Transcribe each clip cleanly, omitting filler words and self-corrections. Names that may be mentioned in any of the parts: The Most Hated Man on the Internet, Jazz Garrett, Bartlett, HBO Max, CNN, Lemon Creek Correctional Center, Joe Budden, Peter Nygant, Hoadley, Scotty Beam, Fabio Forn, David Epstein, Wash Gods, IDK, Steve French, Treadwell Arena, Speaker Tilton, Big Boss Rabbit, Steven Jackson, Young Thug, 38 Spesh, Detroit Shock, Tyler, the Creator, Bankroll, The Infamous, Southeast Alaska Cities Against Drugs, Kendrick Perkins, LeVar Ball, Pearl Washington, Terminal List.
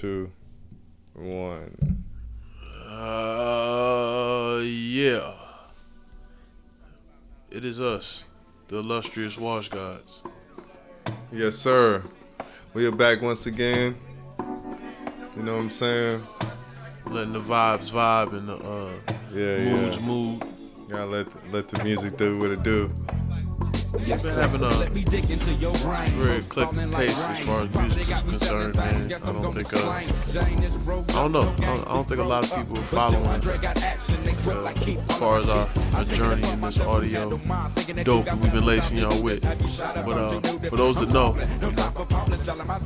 two, one. Yeah. It is us, the illustrious Wash Gods. Yes, sir. We are back once again. You know what I'm saying? Letting the vibes vibe and the moods move. Gotta let the music do what it do. Yes, been having a very eclectic taste as far as music is concerned, man. I don't think a lot of people are following us as far as our journey in this audio dope we've been lacing y'all with. But for those that know,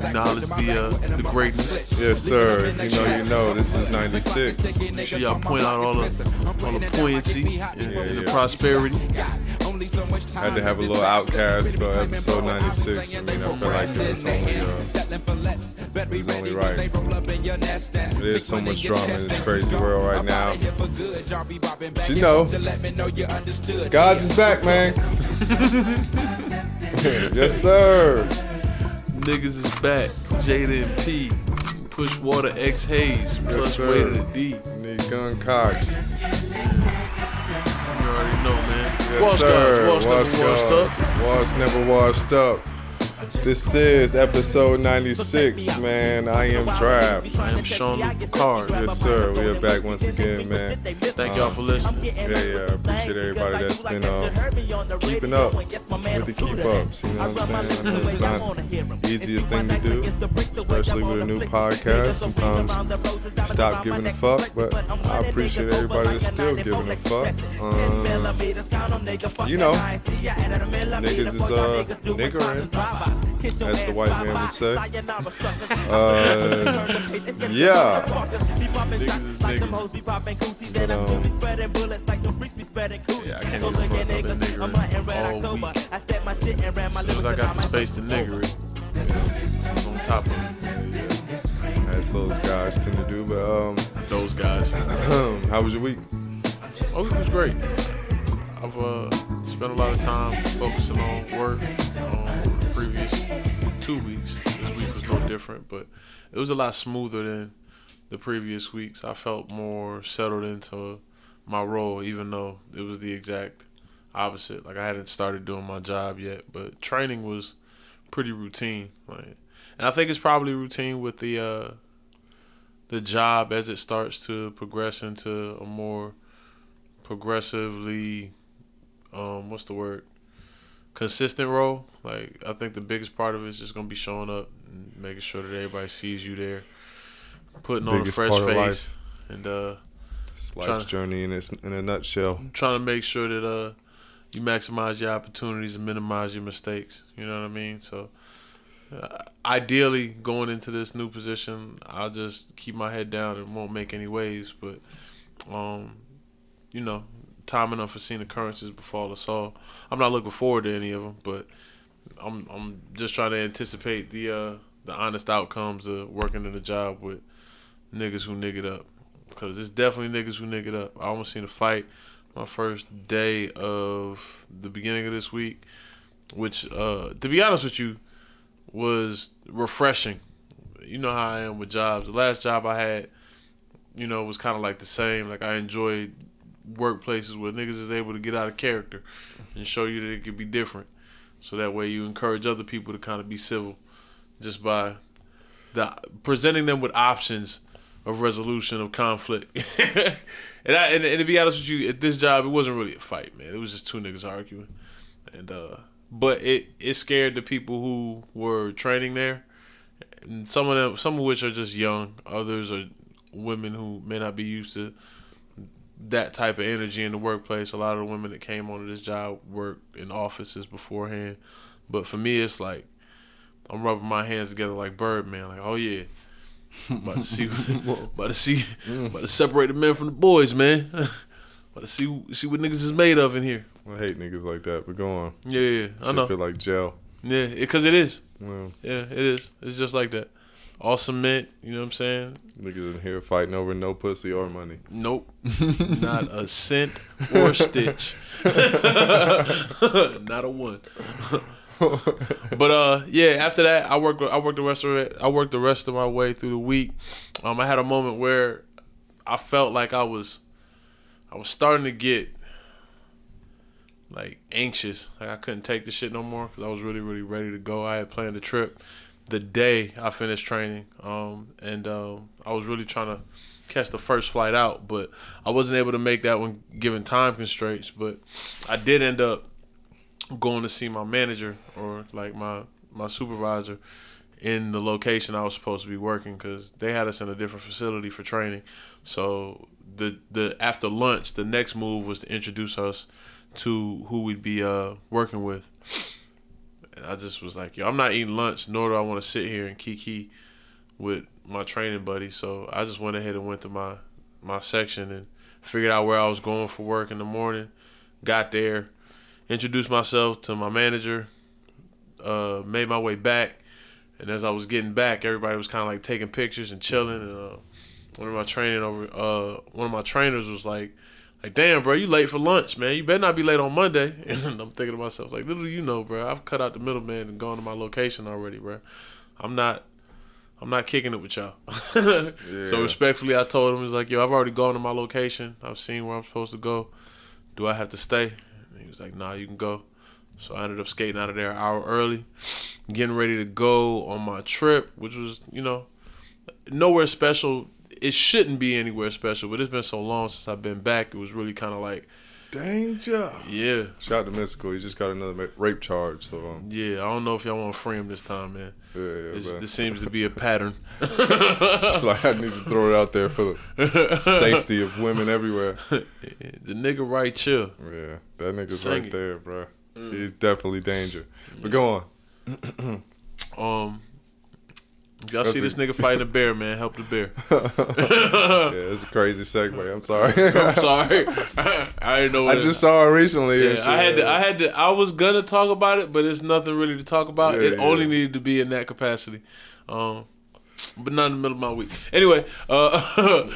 acknowledge the greatness. Yes, sir. You know, this is 96. Make sure y'all point out all the poignancy and the prosperity. Had to have a little Outcast for episode 96. I mean, I feel like it was only right. There's so much drama in this crazy world right now. But you know, God's is back, man. Yes, sir. Niggas is back. Jada and P. Push Water X Hayes. Plus Way to the D. Need Gun Cox. You already know, man. Yes, sir. Washed never washed up. This is episode 96, man. I am Trav. I am Sean Card. Yes, sir. We are back once again, man. Thank y'all for listening. Yeah. I appreciate everybody that's been keeping up with the keep-ups. You know what I'm saying? I know it's not the easiest thing to do, especially with a new podcast. Sometimes stop giving a fuck, but I appreciate everybody that's still giving a fuck. You know, niggas is niggering. As the white man would say. Yeah. Niggas is niggas. But, yeah, I can't go fuck up that nigger all week. As soon as I got the space to nigger it, yeah, on top of it. As those guys tend to do, but those guys. How was your week? My week was great. I've spent a lot of time focusing on work. Previous 2 weeks, this week was no different, but it was a lot smoother than the previous weeks. I felt more settled into my role, even though it was the exact opposite. Like, I hadn't started doing my job yet, but training was pretty routine. Like, and I think it's probably routine with the job as it starts to progress into a more progressively consistent role. Like, I think the biggest part of it is just going to be showing up and making sure that everybody sees you there, putting on a fresh face, and it's life's journey in a nutshell. Trying to make sure that you maximize your opportunities and minimize your mistakes. You know what I mean? So ideally, going into this new position, I'll just keep my head down and won't make any waves. But you know, time and unforeseen occurrences befall us all. I'm not looking forward to any of them, but I'm just trying to anticipate the honest outcomes of working in a job with niggas who niggered up, because it's definitely niggas who niggered up. I almost seen a fight my first day of the beginning of this week, which, to be honest with you, was refreshing. You know how I am with jobs. The last job I had, you know, was kind of like the same. Like, I enjoyed workplaces where niggas is able to get out of character and show you that it could be different. So that way you encourage other people to kind of be civil just by presenting them with options of resolution of conflict. And to be honest with you, at this job, it wasn't really a fight, man. It was just two niggas arguing. And but it scared the people who were training there. And some of which are just young. Others are women who may not be used to that type of energy in the workplace. A lot of the women that came onto this job worked in offices beforehand. But for me, it's like I'm rubbing my hands together like Birdman. Like, oh yeah, about to separate the men from the boys, man. About to see what niggas is made of in here. I hate niggas like that, but go on. Yeah, I know. Feel like jail. Yeah, because it is. Well, yeah, it is. It's just like that. All cement, you know what I'm saying? Niggas in here fighting over no pussy or money. Nope. Not a cent or stitch. Not a one. But yeah, after that, I worked the rest of my way through the week. I had a moment where I felt like I was starting to get like anxious. Like I couldn't take the shit no more because I was really, really ready to go. I had planned a trip the day I finished training, and I was really trying to catch the first flight out, but I wasn't able to make that one given time constraints. But I did end up going to see my manager, or like my supervisor, in the location I was supposed to be working, because they had us in a different facility for training. So the after lunch, the next move was to introduce us to who we'd be working with. And I just was like, yo, I'm not eating lunch, nor do I want to sit here and kiki with my training buddy. So I just went ahead and went to my section and figured out where I was going for work in the morning. Got there, introduced myself to my manager, made my way back. And as I was getting back, everybody was kind of like taking pictures and chilling. And one of my trainers was like, damn, bro, you late for lunch, man. You better not be late on Monday. And I'm thinking to myself, like, little do you know, bro, I've cut out the middleman and gone to my location already, bro. I'm not kicking it with y'all. Yeah. So respectfully, I told him, he's like, yo, I've already gone to my location. I've seen where I'm supposed to go. Do I have to stay? And he was like, nah, you can go. So I ended up skating out of there an hour early, getting ready to go on my trip, which was, nowhere special. It shouldn't be anywhere special, but it's been so long since I've been back. It was really kind of like danger. Yeah. Shout out to Mexico. He just got another rape charge. So yeah, I don't know if y'all want to free him this time, man. Yeah, this seems to be a pattern. Like, I need to throw it out there for the safety of women everywhere. The nigga right chill. Yeah, that nigga's Sing right it. There, bro. He's definitely danger. But go on. Y'all see this nigga fighting a bear, man. Help the bear. Yeah, it's a crazy segue. I'm sorry. I didn't know what I just saw it recently. Yeah, I was gonna talk about it, but it's nothing really to talk about. Yeah, it only needed to be in that capacity. But not in the middle of my week. Anyway, I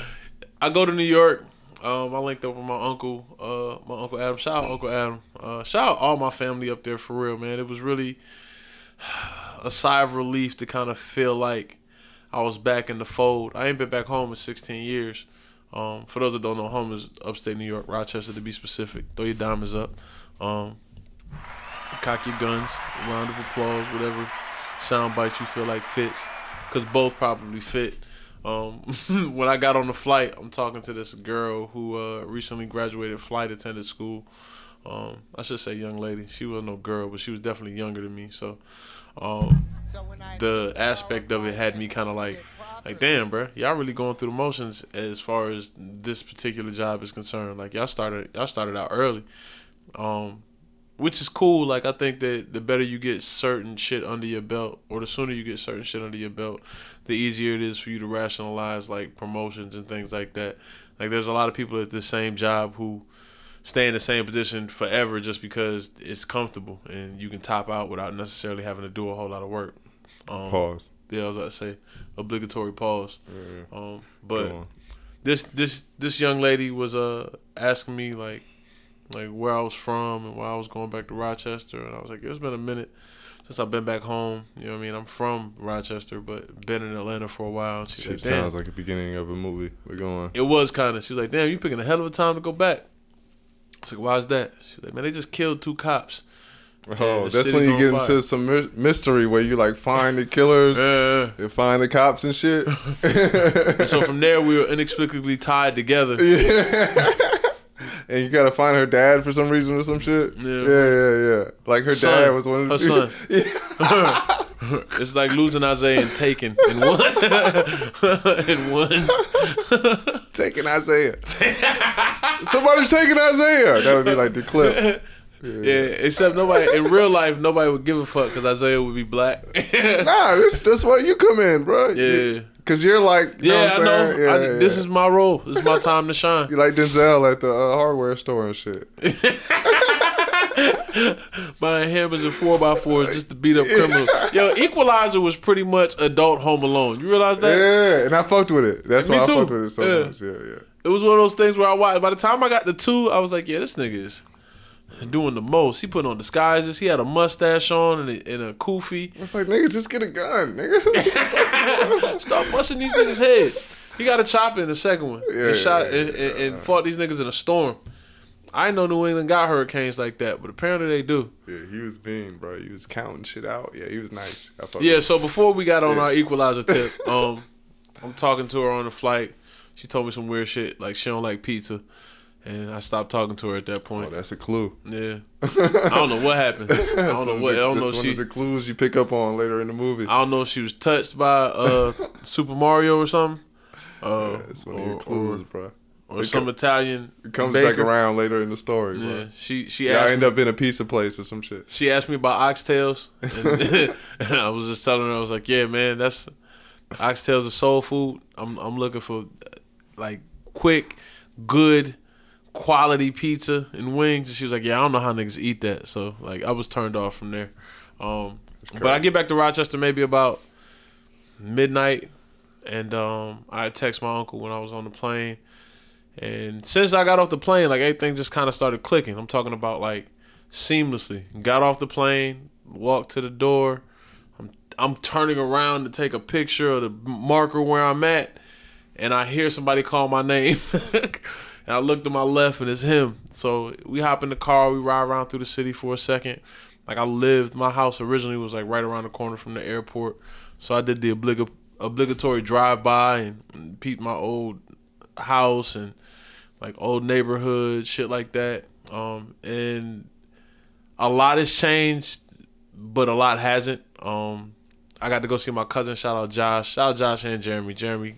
go to New York. I linked up with my uncle Adam. Shout out Uncle Adam. Shout out all my family up there for real, man. It was really a sigh of relief to kind of feel like I was back in the fold. I ain't been back home in 16 years. For those that don't know, home is upstate New York, Rochester to be specific. Throw your diamonds up. Cock your guns. Round of applause, whatever sound bite you feel like fits, because both probably fit. When I got on the flight, I'm talking to this girl who recently graduated flight attendant school. I should say young lady. She was no girl, but she was definitely younger than me. So the aspect of it had me kind of like, damn, bro, y'all really going through the motions as far as this particular job is concerned. Like, y'all started out early, which is cool. Like, I think that the better you get certain shit under your belt, or the sooner you get certain shit under your belt, the easier it is for you to rationalize, like, promotions and things like that. Like, there's a lot of people at the same job who stay in the same position forever just because it's comfortable and you can top out without necessarily having to do a whole lot of work. Pause. Yeah, I was about to say obligatory pause. Yeah. But this young lady was asking me, like where I was from and why I was going back to Rochester. And I was like, it's been a minute since I've been back home. You know what I mean? I'm from Rochester, but been in Atlanta for a while. And she sounds like the beginning of a movie. We're going. It was kind of. She was like, damn, you picking a hell of a time to go back. I was like, why is that? She was like, man, they just killed two cops. Oh, that's when you get into some mystery where you like find the killers and find the cops and shit. And so from there, we were inexplicably tied together. Yeah. And you gotta find her dad for some reason or some shit. Yeah. Like her dad was one of the son. Yeah. It's like losing Isaiah and taking in one. Taking Isaiah. Somebody's taking Isaiah. That would be like the clip. Yeah, except nobody in real life, nobody would give a fuck because Isaiah would be black. Nah, that's why you come in, bro. Yeah. Cause you're like, you know what I'm saying? Yeah, this is my role. This is my time to shine. You like Denzel at the hardware store and shit. Buying hammers and 4x4s just to beat up criminals. Yo, Equalizer was pretty much adult Home Alone. You realize that? Yeah, and I fucked with it. That's why I fucked with it so much. Yeah. It was one of those things where I watched. By the time I got to 2, I was like, yeah, this nigga is doing the most. He put on disguises. He had a mustache on and a kufi. It's like, nigga, just get a gun, nigga. Start busting these niggas' heads. He got a chopper in the second one. And fought these niggas in a storm. I didn't know New England got hurricanes like that, but apparently they do. Yeah, he was mean, bro. He was counting shit out. Yeah, he was nice. So before we got on our equalizer tip, I'm talking to her on the flight. She told me some weird shit, like she don't like pizza. And I stopped talking to her at that point. Oh, that's a clue. Yeah. I don't know what happened. That's one of the clues you pick up on later in the movie. I don't know if she was touched by Super Mario or something. Yeah, that's one of your clues, bro. Or some Italian baker. It comes back around later in the story, bro. Yeah, she asked. I end up in a pizza place or some shit. She asked me about oxtails. And, and I was just telling her, I was like, yeah, man, that's oxtails are soul food. I'm looking for like quick, good, quality pizza and wings. And she was like, yeah, I don't know how niggas eat that. So like I was turned off from there. But I get back to Rochester maybe about midnight. And I text my uncle when I was on the plane. And since I got off the plane, like everything just kind of started clicking. I'm talking about like seamlessly. Got off the plane, walked to the door. I'm turning around to take a picture of the marker where I'm at, and I hear somebody call my name. And I look to my left, and it's him. So we hop in the car. We ride around through the city for a second. Like my house originally was like right around the corner from the airport. So I did the obligatory drive by and peeped my old house and like old neighborhood shit like that, and a lot has changed, but a lot hasn't. I got to go see my cousin. Shout out Josh and Jeremy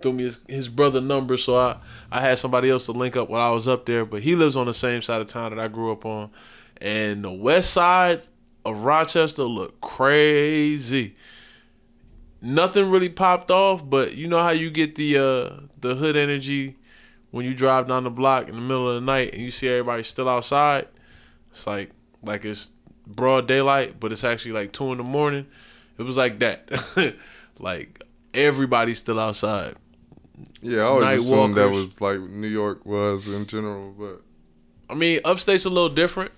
threw me his brother number, so I had somebody else to link up while I was up there. But he lives on the same side of town that I grew up on, and the west side of Rochester looked crazy. Nothing really popped off, but you know how you get the hood energy when you drive down the block in the middle of the night and you see everybody still outside. It's like it's broad daylight, but it's actually like 2 a.m. It was like that. Like everybody's still outside. Yeah, I always assumed that was like New York was in general, but I mean, upstate's a little different.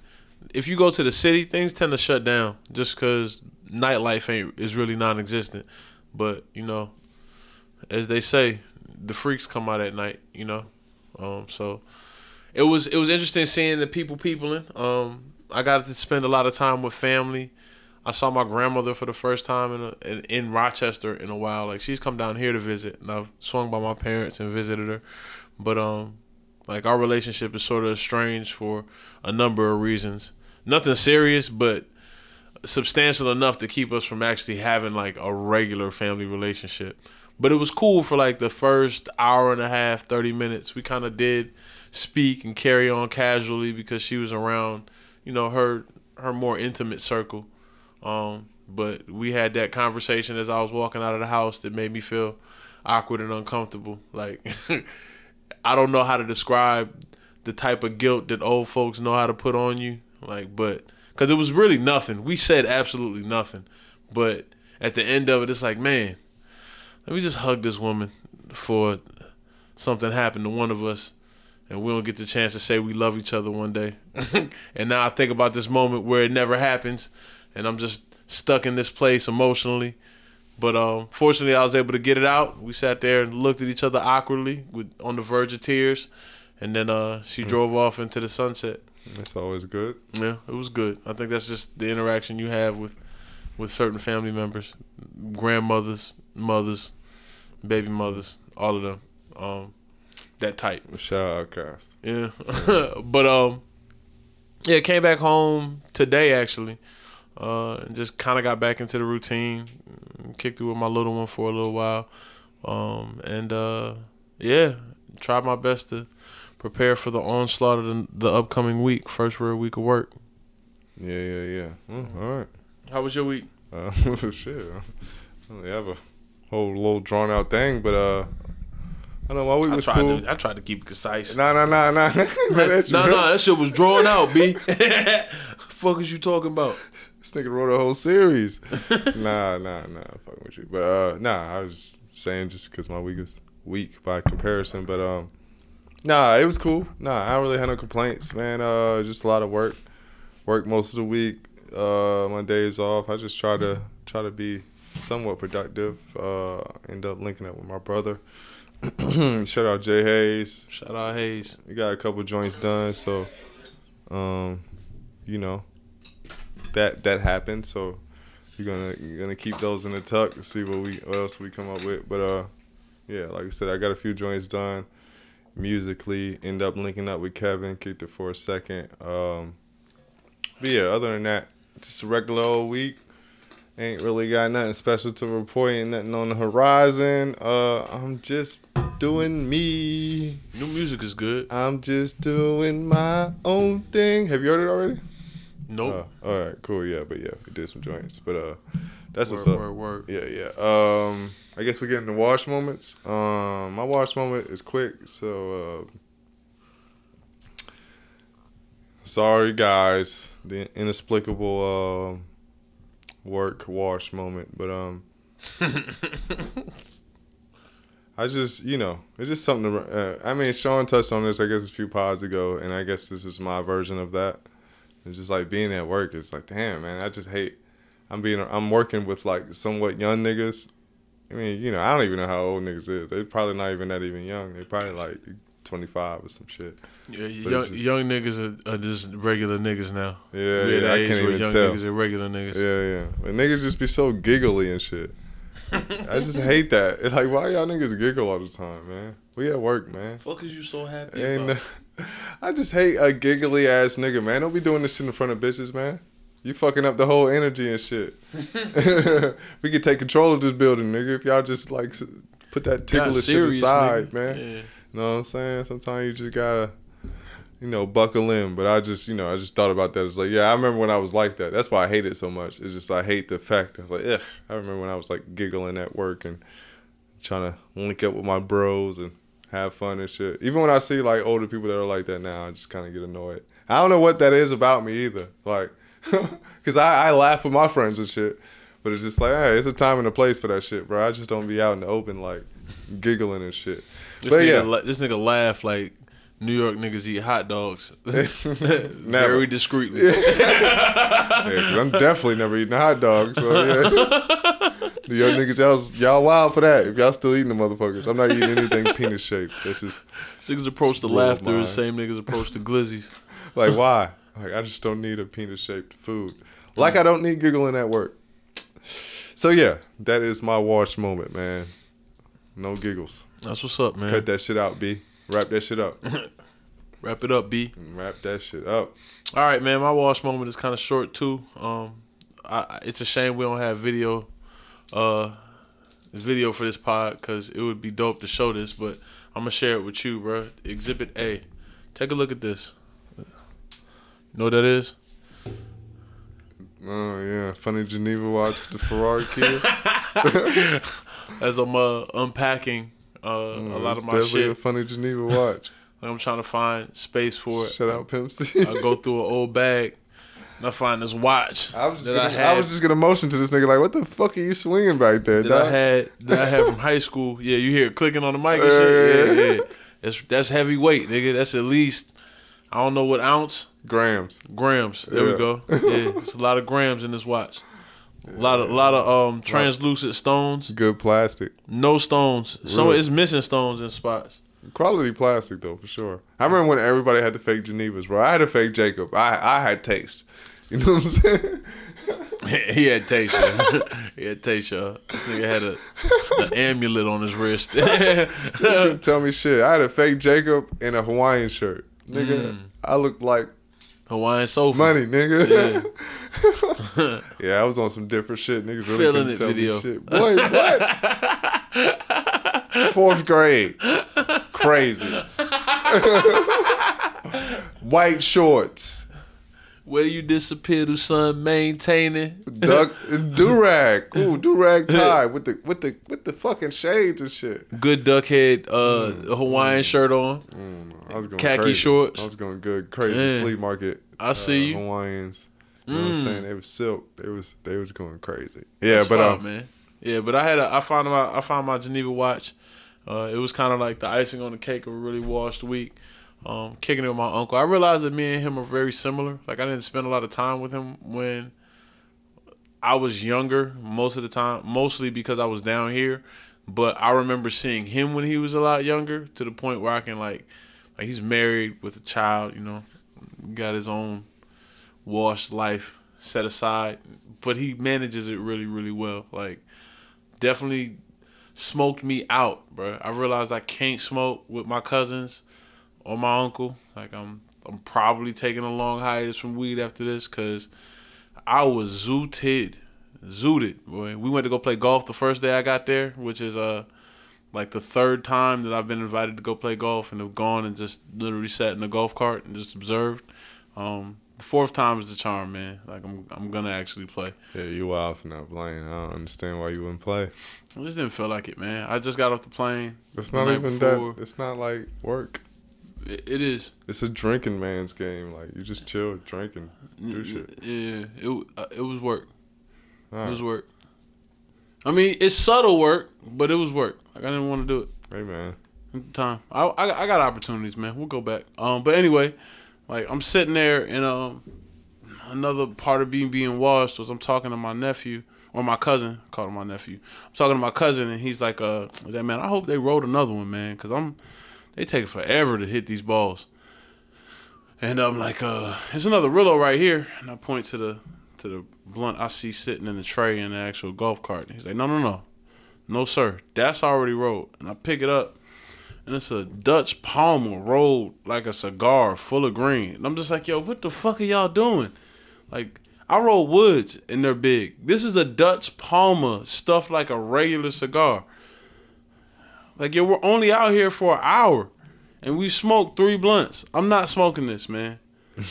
If you go to the city, things tend to shut down just because nightlife is really non-existent. But you know, as they say, the freaks come out at night, you know. So it was interesting seeing the people peopling. I got to spend a lot of time with family. I saw my grandmother for the first time in Rochester in a while. Like she's come down here to visit, and I've swung by my parents and visited her. But like our relationship is sort of estranged for a number of reasons. Nothing serious, but substantial enough to keep us from actually having like a regular family relationship. But it was cool for like the first hour and a half, 30 minutes. We kind of did speak and carry on casually because she was around, you know, her more intimate circle. But we had that conversation as I was walking out of the house that made me feel awkward and uncomfortable. Like, I don't know how to describe the type of guilt that old folks know how to put on you. Like, but because it was really nothing. We said absolutely nothing. But at the end of it, it's like, man, let me just hug this woman for something happened to one of us and we don't get the chance to say we love each other one day. And now I think about this moment where it never happens and I'm just stuck in this place emotionally. But fortunately, I was able to get it out. We sat there and looked at each other awkwardly on the verge of tears. And then she drove off into the sunset. That's always good. Yeah, it was good. I think that's just the interaction you have with certain family members, grandmothers, mothers, baby mothers, all of them, that type. Shout out, guys. Yeah, but yeah, came back home today actually, and just kind of got back into the routine. Kicked it with my little one for a little while, and yeah, tried my best to prepare for the onslaught of the upcoming week, first real week of work. Yeah. All right. How was your week? Shit. I don't really have a whole little drawn out thing, but I know my week was cool. I tried to keep it concise. Nah. That shit was drawn out, B. Fuck is you talking about? This nigga wrote a whole series. Nah. I'm fucking with you, but I was saying just because my week is weak by comparison, but Nah, it was cool. Nah, I don't really have no complaints, man. Just a lot of work. Work most of the week. My days off, I just try to be somewhat productive. End up linking up with my brother. Shout out Jay Hayes. Shout out Hayes. We got a couple joints done, so you know that happened. So you're gonna keep those in the tuck and see what else we come up with. But yeah, like I said, I got a few joints done. Musically, end up linking up with Kevin, kicked it for a second. But yeah, other than that, just a regular old week. Ain't really got nothing special to report, ain't nothing on the horizon. I'm just doing me. New music is good. I'm just doing my own thing. Have you heard it already? Nope. All right, cool. Yeah, but yeah, we did some joints. But that's what's up. Word. Yeah. I guess we're getting to wash moments. My wash moment is quick, so sorry guys, the inexplicable work wash moment, but I just, you know, it's just something to, I mean, Sean touched on this, I guess, a few pods ago, and I guess this is my version of that. It's just like being at work, it's like, damn, man, I just hate, I'm working with like somewhat young niggas. I mean, you know, I don't even know how old niggas is. They're probably not even that even young. They're probably like 25 or some shit. Yeah, young niggas are just regular niggas now. Yeah, yeah, I can't even young tell. Young niggas are regular niggas. Yeah, yeah. But niggas just be so giggly and shit. I just hate that. It's like, why y'all niggas giggle all the time, man? We at work, man. Fuck is you so happy about? I just hate a giggly ass nigga, man. Don't be doing this shit in front of bitches, man. You fucking up the whole energy and shit. We could take control of this building, nigga. If y'all just, like, put that ticklish shit aside, nigga. Man. Yeah. You know what I'm saying? Sometimes you just gotta, you know, buckle in. But I just, you know, I just thought about that. It's like, yeah, I remember when I was like that. That's why I hate it so much. It's just I hate the fact of, like, ugh. I remember when I was, like, giggling at work and trying to link up with my bros and have fun and shit. Even when I see, like, older people that are like that now, I just kind of get annoyed. I don't know what that is about me either. Like, because I laugh with my friends and shit, but it's just like, hey, it's a time and a place for that shit, bro. I just don't be out in the open like giggling and shit. This nigga laugh like New York niggas eat hot dogs. Very discreetly. Yeah, 'cause I'm definitely never eating a hot dog, so yeah. New York niggas, y'all wild for that. If y'all still eating the motherfuckers, I'm not eating anything penis shaped. That's just niggas approach to laughter the same niggas approach to glizzies. Like, why? Like, I just don't need a penis-shaped food. Like, I don't need giggling at work. So, yeah, that is my wash moment, man. No giggles. That's what's up, man. Cut that shit out, B. Wrap that shit up. Wrap it up, B. Wrap that shit up. All right, man, my wash moment is kind of short, too. It's a shame we don't have video for this pod, because it would be dope to show this, but I'm going to share it with you, bro. Exhibit A. Take a look at this. Know what that is? Oh, yeah. Funny Geneva watch with the Ferrari kid. As I'm unpacking a lot of my shit. Definitely a Funny Geneva watch. I'm trying to find space for it. Shout out Pimp C. I go through an old bag and I find this watch. I was just going to motion to this nigga like, what the fuck are you swinging right there, dog? That I had from high school. Yeah, you hear it clicking on the mic and shit. Yeah. That's heavy weight, nigga. That's at least... I don't know what ounce. Grams. There we go. Yeah, it's a lot of grams in this watch. A lot of translucent stones. Good plastic. No stones. Really? So it's missing stones in spots. Quality plastic though, for sure. I remember when everybody had the fake Genevas, bro. I had a fake Jacob. I had taste. You know what I'm saying? He had taste, y'all. This nigga had an amulet on his wrist. You tell me shit. I had a fake Jacob and a Hawaiian shirt. Nigga, I looked like Hawaiian sofa money, nigga. Yeah, yeah, I was on some different shit. Niggas really feeling it tell video. Me shit. Boy, what? 4th grade, crazy. White shorts. Where you disappear to, son? Maintaining durag. Ooh, durag tie with the fucking shades and shit. Good duck head, Hawaiian shirt on. I was going khaki crazy. Shorts. I was going good crazy. Man. Flea market. I see you. Hawaiians. You know what I'm saying? It was silk. They was going crazy. Yeah, that's but fine, man. Yeah, but I found my Geneva watch. It was kind of like the icing on the cake of a really washed week. Kicking it with my uncle. I realized that me and him are very similar. Like, I didn't spend a lot of time with him when I was younger most of the time, mostly because I was down here. But I remember seeing him when he was a lot younger, to the point where I can, like he's married with a child, you know, got his own washed life set aside. But he manages it really, really well. Like, definitely smoked me out, bro. I realized I can't smoke with my cousins or my uncle. Like, I'm probably taking a long hiatus from weed after this, because I was zooted, boy. We went to go play golf the first day I got there, which is like the third time that I've been invited to go play golf and have gone and just literally sat in the golf cart and just observed. The fourth time is the charm, man. Like, I'm gonna actually play. Yeah, you wild for not playing. I don't understand why you wouldn't play. I just didn't feel like it, man. I just got off the plane. It's not even that. It's not like work. It is. It's a drinking man's game. Like, you just chill, drinking, do shit. Yeah, it was work. Right. It was work. I mean, it's subtle work, but it was work. Like, I didn't want to do it. Hey, man. At the time. I got opportunities, man. We'll go back. But anyway, like, I'm sitting there, and another part of being washed was I'm talking to my nephew, or my cousin. I called him my nephew. I'm talking to my cousin, and he's like, man, I hope they rolled another one, man, because they take forever to hit these balls. And I'm like, there's another Rillo right here. And I point to the blunt I see sitting in the tray in the actual golf cart. And he's like, no, sir, that's already rolled. And I pick it up, and it's a Dutch Palmer rolled like a cigar full of green. And I'm just like, yo, what the fuck are y'all doing? Like, I roll woods, and they're big. This is a Dutch Palmer stuffed like a regular cigar. Like, yo, we're only out here for an hour, and we smoked 3 blunts. I'm not smoking this, man.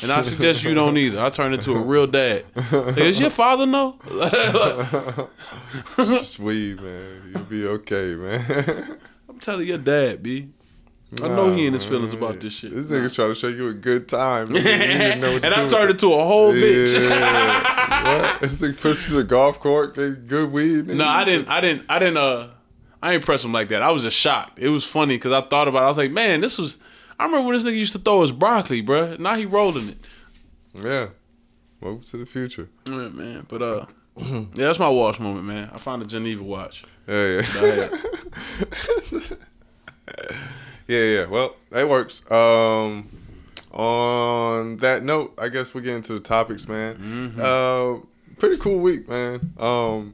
And I suggest you don't either. I turned into a real dad. Like, does your father know? Sweet, man. You'll be okay, man. I'm telling your dad, B. I know he in his feelings about this shit. This nigga trying to show you a good time. You didn't know what and I turned into a whole bitch. Yeah. What? This nigga pushed to the golf court, gave good weed. No, I ain't press him like that. I was just shocked. It was funny because I thought about it. I was like, man, this was... I remember when this nigga used to throw his broccoli, bruh. Now he rolling it. Yeah. Welcome to the future. Yeah, man. But, yeah, that's my watch moment, man. I found a Geneva watch. Yeah. Yeah. Well, that works. On that note, I guess we're getting to the topics, man. Mm-hmm. Pretty cool week, man. I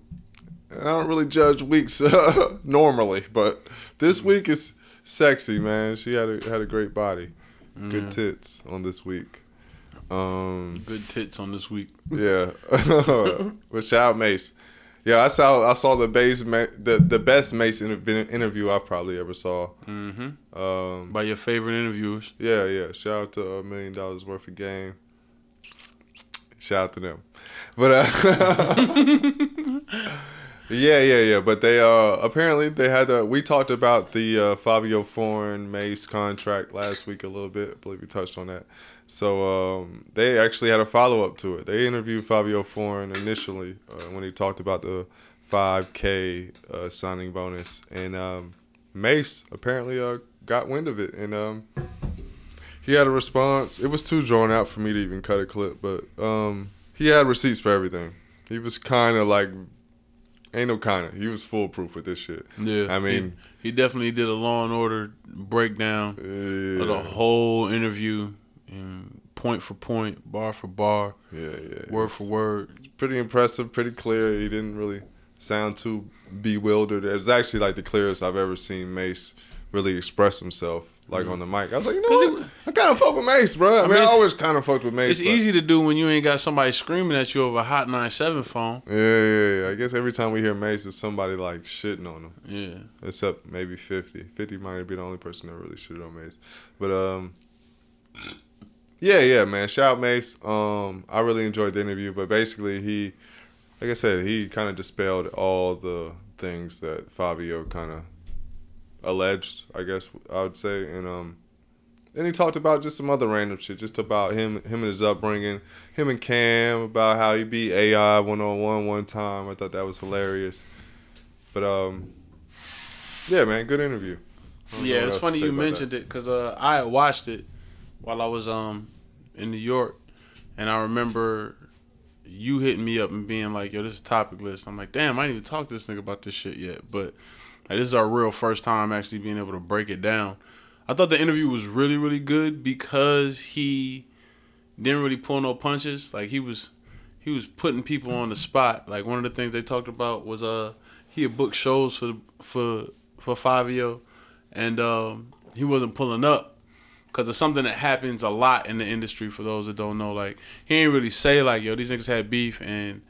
don't really judge weeks normally, but this week is sexy, man. She had a great body, good tits on this week. Good tits on this week. Yeah, but shout out Mace. Yeah, I saw the best Mace interview I probably ever saw. Mm-hmm. By your favorite interviewers. Yeah. Shout out to $1 Million Worth of Game. Shout out to them, but. Yeah. But they apparently they had a. We talked about the Fabio Forn Mace contract last week a little bit. I believe we touched on that. So they actually had a follow up to it. They interviewed Fabio Forn initially when he talked about the $5,000 signing bonus, and Mace apparently got wind of it, and he had a response. It was too drawn out for me to even cut a clip, but he had receipts for everything. He was kind of like. Ain't no kind of. He was foolproof with this shit. Yeah. I mean... He definitely did a Law & Order breakdown of the whole interview, and point for point, bar for bar, word for word. It's pretty impressive, pretty clear. He didn't really sound too bewildered. It was actually like the clearest I've ever seen Mace really express himself, like on the mic. I was like, you know what? I kind of fuck with Mace, bro. I mean, I always kind of fucked with Mace. It's easy to do when you ain't got somebody screaming at you over a hot 97 phone. Yeah. I guess every time we hear Mace, it's somebody like shitting on him. Yeah. Except maybe 50. 50 might be the only person that really shitted on Mace. But, yeah, man. Shout out Mace. I really enjoyed the interview. But basically, he, like I said, he kind of dispelled all the things that Fabio kind of alleged, I guess I would say, and then he talked about just some other random shit, just about him and his upbringing, him and Cam, about how he beat AI 1-on-1 one time. I thought that was hilarious, but yeah, man, good interview, Yeah, it's funny you mentioned it because I had watched it while I was in New York, and I remember you hitting me up and being like, "Yo, this is topic list." I'm like, "Damn, I didn't even talk to this nigga about this shit yet." But this is our real first time actually being able to break it down. I thought the interview was really, really good because he didn't really pull no punches. Like he was putting people on the spot. Like one of the things they talked about was he had booked shows for Fabio, and he wasn't pulling up because of something that happens a lot in the industry. For those that don't know, like he ain't really say like, "Yo, these niggas had beef and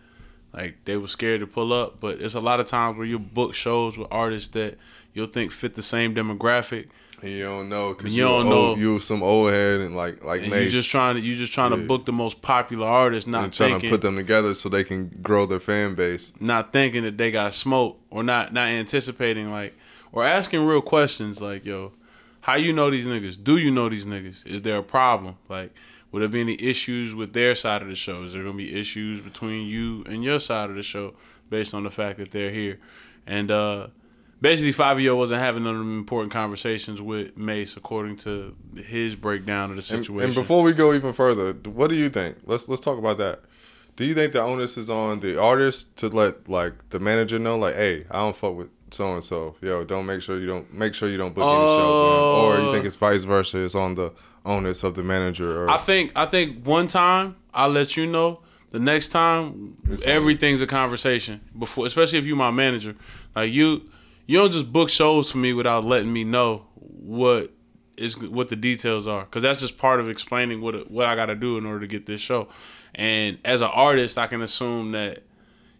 like they were scared to pull up." But it's a lot of times where you book shows with artists that you'll think fit the same demographic. And you don't know because you some old head and like and you just trying to book the most popular artists, trying to put them together so they can grow their fan base, not thinking that they got smoked or not anticipating like or asking real questions like, "Yo, how you know these niggas? Do you know these niggas? Is there a problem? Like, will there be any issues with their side of the show? Is there gonna be issues between you and your side of the show based on the fact that they're here?" And basically, Fabio wasn't having none of them important conversations with Mace, according to his breakdown of the situation. And before we go even further, what do you think? Let's talk about that. Do you think the onus is on the artist to let like the manager know, like, "Hey, I don't fuck with so and so. Yo, don't make sure you don't book any shows," or you think it's vice versa? It's on the onus of the manager. Or... I think one time I'll let you know. The next time, everything's a conversation. Before, especially if you my manager, like you. You don't just book shows for me without letting me know what the details are, because that's just part of explaining what I got to do in order to get this show. And as an artist, I can assume that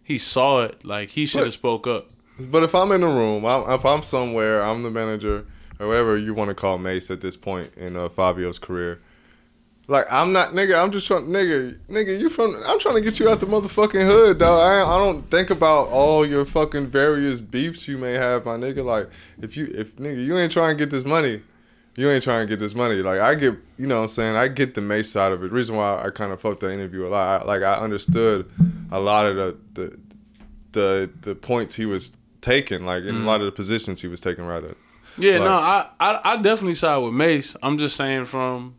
he saw it, like he should have spoke up. But if I'm in the room, if I'm somewhere, I'm the manager or whatever you want to call Mace at this point in Fabio's career. Like, I'm not, nigga, I'm just trying, nigga, I'm trying to get you out the motherfucking hood, dog. I don't think about all your fucking various beefs you may have, my nigga. Like, if you ain't trying to get this money, Like, I get, you know what I'm saying? I get the Mace side of it. Reason why I kind of fucked the interview a lot. I understood a lot of the points he was taking, like, in a lot of the positions he was taking, rather. Yeah, like, no, I definitely side with Mace. I'm just saying from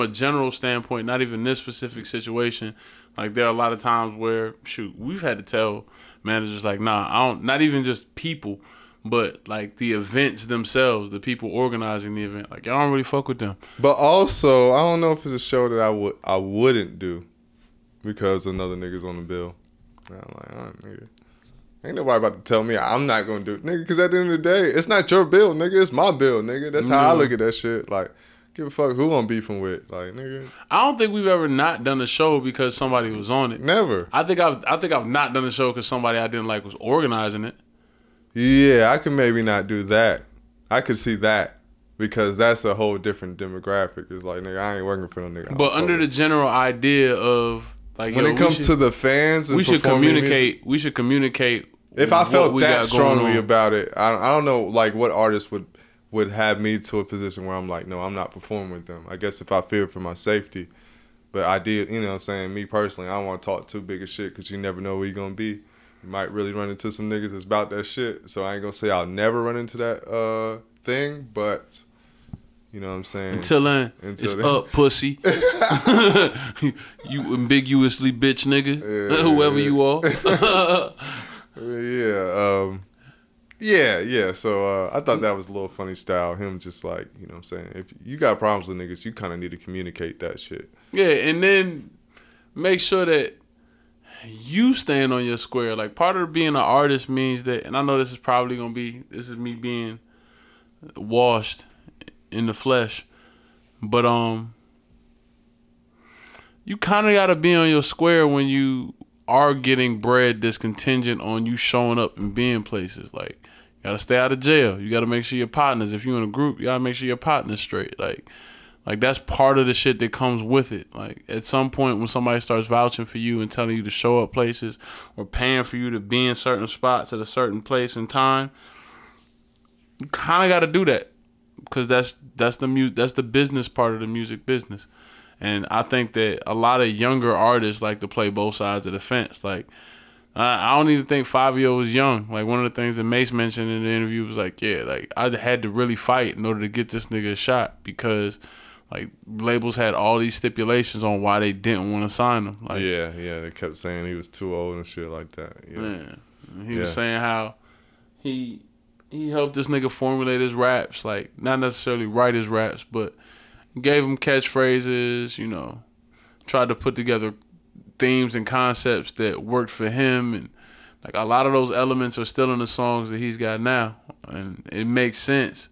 a general standpoint, not even this specific situation, like there are a lot of times where, shoot, we've had to tell managers like, "Nah, I don't," not even just people, but like the events themselves, the people organizing the event, like, "I don't really fuck with them." But also, I don't know if it's a show that I wouldn't do because another nigga's on the bill. And I'm like, "Oh, nigga, ain't nobody about to tell me I'm not going to do it, nigga," because at the end of the day, it's not your bill, nigga. It's my bill, nigga. That's how I look at that shit. Like, give a fuck who I'm beefing with, like, nigga. I don't think we've ever not done a show because somebody was on it. Never. I think I've not done a show because somebody I didn't like was organizing it. Yeah, I could maybe not do that. I could see that because that's a whole different demographic. It's like, nigga, I ain't working for no nigga. But under the general idea of like, when it comes to the fans, and we should communicate. If I felt that strongly about it, I don't know, like what artists would have me to a position where I'm like, "No, I'm not performing with them." I guess if I feared for my safety. But I did, you know what I'm saying, me personally, I don't want to talk too big of shit because you never know where you're going to be. You might really run into some niggas that's about that shit. So I ain't going to say I'll never run into that thing, but you know what I'm saying? Until then, up, pussy. You ambiguously bitch nigga, yeah, whoever you are. Yeah, Yeah. So I thought that was a little funny style. Him just like, you know what I'm saying? If you got problems with niggas, you kind of need to communicate that shit. Yeah, and then make sure that you stand on your square. Like, part of being an artist means that, and I know this is probably going to be, this is me being washed in the flesh, but you kind of got to be on your square when you are getting bread that's contingent on you showing up and being places. Like, you gotta stay out of jail. You gotta make sure your partners, if you're in a group, you gotta make sure your partner's straight. Like that's part of the shit that comes with it. Like, at some point when somebody starts vouching for you and telling you to show up places or paying for you to be in certain spots at a certain place and time, you kind of gotta do that because that's the business part of the music business. And I think that a lot of younger artists like to play both sides of the fence. Like, I don't even think Fabio was young. Like, one of the things that Mace mentioned in the interview was like, yeah, like, I had to really fight in order to get this nigga a shot because, like, labels had all these stipulations on why they didn't want to sign him. Like, yeah, they kept saying he was too old and shit like that. Yeah. Man. He was saying how he helped this nigga formulate his raps, like, not necessarily write his raps, but gave him catchphrases, you know, tried to put together themes and concepts that worked for him, and like a lot of those elements are still in the songs that he's got now, and it makes sense.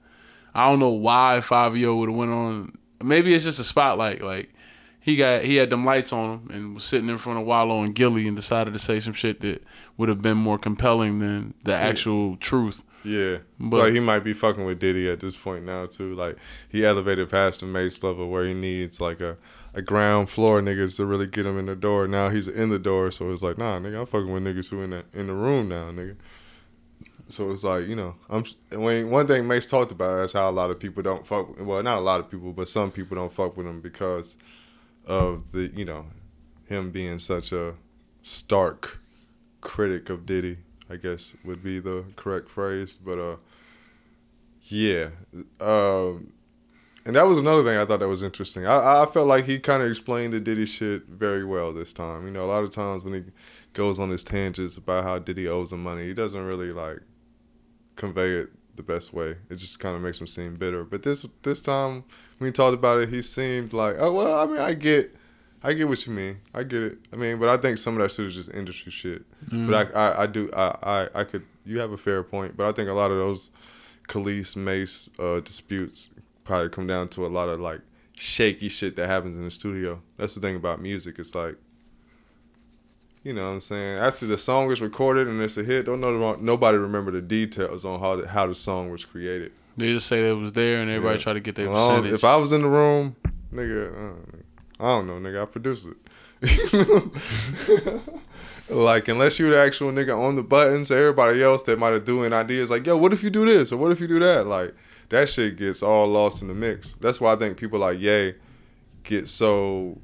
I don't know why Fabio would have went on. Maybe it's just a spotlight. Like he had them lights on him and was sitting in front of Wallow and Gilly and decided to say some shit that would have been more compelling than the actual truth. Yeah, but like, he might be fucking with Diddy at this point now too. Like he elevated past the Mace level where he needs like a ground floor niggas to really get him in the door. Now he's in the door, so it's like, nah, nigga, I'm fucking with niggas who in the room now, nigga. So it's like, you know, one thing Mace talked about is how a lot of people don't fuck. Well, not a lot of people, but some people don't fuck with him because of the, you know, him being such a stark critic of Diddy, I guess would be the correct phrase. But yeah. And that was another thing I thought that was interesting. I felt like he kind of explained the Diddy shit very well this time. You know, a lot of times when he goes on his tangents about how Diddy owes him money, he doesn't really, like, convey it the best way. It just kind of makes him seem bitter. But this time when he talked about it, he seemed like, oh, well, I mean, I get what you mean. I get it. I mean, but I think some of that shit is just industry shit. Mm. But I do, you have a fair point. But I think a lot of those Khalees, Mace disputes probably come down to a lot of like shaky shit that happens in the studio. That's the thing about music. It's like, you know what I'm saying? After the song is recorded and it's a hit, nobody remember the details on how the song was created. They just say that it was there and everybody try to get their percentage. If I was in the room, nigga, I don't know, nigga, I produced it. Like, unless you're the actual nigga on the buttons, everybody else that might have doing ideas like, yo, what if you do this or what if you do that? Like, that shit gets all lost in the mix. That's why I think people like Ye get so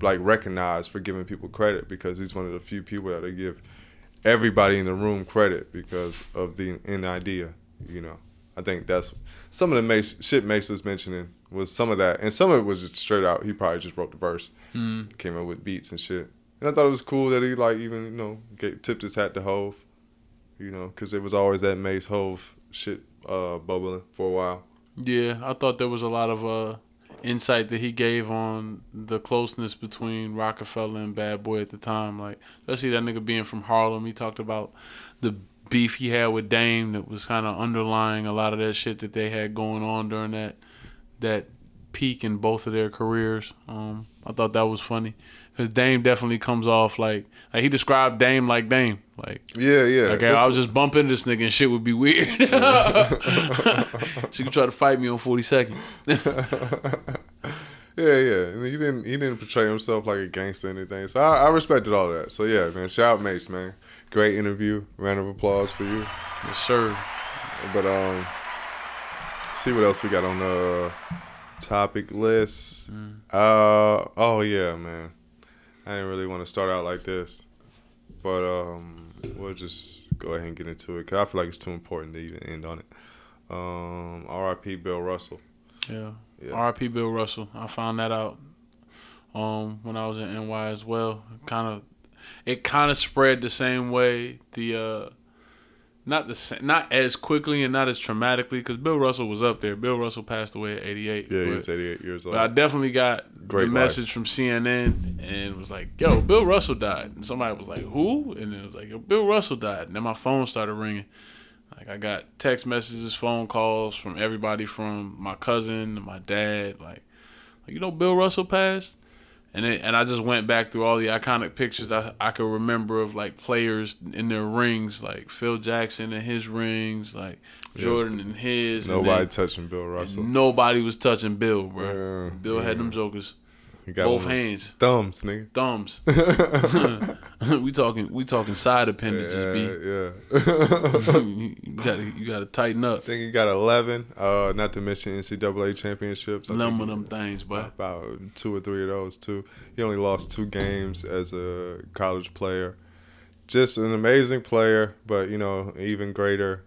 like recognized for giving people credit, because he's one of the few people that they give everybody in the room credit because of the an idea. You know, I think that's some of the shit Mace was mentioning was some of that, and some of it was just straight out. He probably just wrote the verse, came up with beats and shit. And I thought it was cool that he like even, you know, tipped his hat to Hov, you know, because it was always that Mace Hov shit bubbling for a while. Yeah, I thought there was a lot of insight that he gave on the closeness between Rockefeller and Bad Boy at the time. Like, especially that nigga being from Harlem, he talked about the beef he had with Dame that was kind of underlying a lot of that shit that they had going on during that peak in both of their careers. I thought that was funny. Because Dame definitely comes off like he described Dame like Dame. Like, yeah. Like, I was just bumping this nigga and shit would be weird. She could try to fight me on 42nd. Yeah. I mean, he didn't portray himself like a gangster or anything. So I respected all that. So yeah, man, shout out Mace, man. Great interview. Round of applause for you. Yes, sir. But see what else we got on the topic list. Oh yeah, man. I didn't really want to start out like this, but we'll just go ahead and get into it because I feel like it's too important to even end on it. R.I.P. Bill Russell. Yeah. R.I.P. Bill Russell. I found that out when I was in NY as well. It kind of spread the same way. Not as quickly and not as traumatically, because Bill Russell was up there. Bill Russell passed away at 88. Yeah, he was 88 years old. But I definitely got the message from CNN and was like, yo, Bill Russell died. And somebody was like, who? And it was like, yo, Bill Russell died. And then my phone started ringing. Like, I got text messages, phone calls from everybody, from my cousin to my dad. Like you know, Bill Russell passed? And I just went back through all the iconic pictures I could remember of, like, players in their rings, like Phil Jackson and his rings, like Jordan and his. Nobody touching Bill Russell. Nobody was touching Bill, bro. Yeah, Bill had them jokers. Both hands. Thumbs, nigga. Thumbs. We talking side appendages, B. You gotta tighten up. I think he got 11, not to mention NCAA championships. None of them things, boy. About 2 or 3 of those, too. He only lost 2 games as a college player. just an amazing player, but, you know, even greater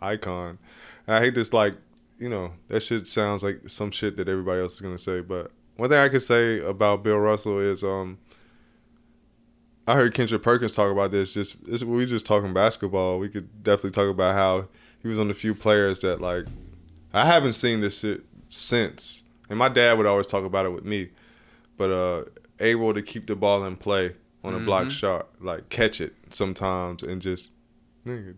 icon. And I hate this, like, you know, that shit sounds like some shit that everybody else is going to say. But one thing I could say about Bill Russell is I heard Kendrick Perkins talk about this. We just talking basketball. We could definitely talk about how he was one of the few players that, like, I haven't seen this shit since. And my dad would always talk about it with me. But able to keep the ball in play on a block shot, like, catch it sometimes and just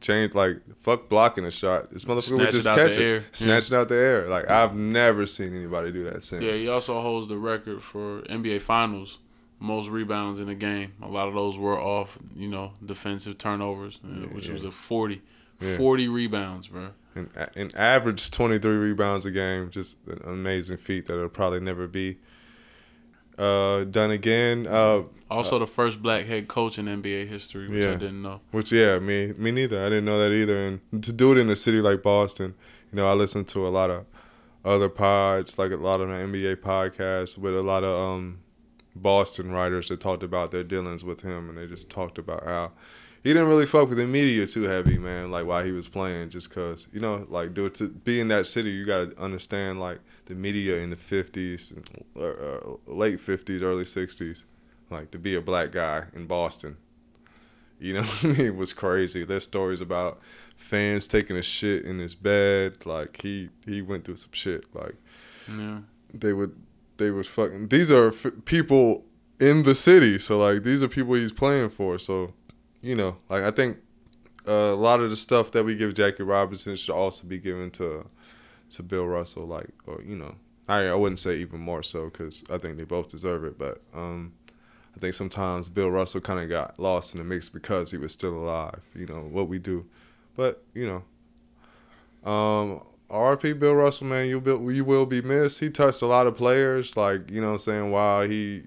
change, like, fuck blocking a shot. This motherfucker would just catch it. Snatch it out the air. Like, I've never seen anybody do that since. Yeah, he also holds the record for NBA Finals. Most rebounds in the game. A lot of those were off, you know, defensive turnovers, which was a 40. Yeah. 40 rebounds, bro. An average 23 rebounds a game. Just an amazing feat that'll probably never be done again. Also, the first black head coach in NBA history, which I didn't know. Which, me neither. I didn't know that either. And to do it in a city like Boston, you know, I listened to a lot of other pods, like a lot of NBA podcasts with a lot of Boston writers that talked about their dealings with him, and they just talked about how he didn't really fuck with the media too heavy, man, like while he was playing, just because, you know, like, dude, to be in that city, you got to understand, like, the media in the 50s, late 50s, early 60s, like, to be a black guy in Boston, you know what I mean, was crazy. There's stories about fans taking a shit in his bed, like, he went through some shit, like, they would fucking, these are people in the city, so, like, these are people he's playing for, so, you know, like, I think a lot of the stuff that we give Jackie Robinson should also be given to Bill Russell, like, or, you know, I wouldn't say even more so, because I think they both deserve it, but I think sometimes Bill Russell kind of got lost in the mix because he was still alive, you know, what we do, but, you know, R.P. Bill Russell, man, you will be missed. He touched a lot of players, like, you know what I'm saying, while he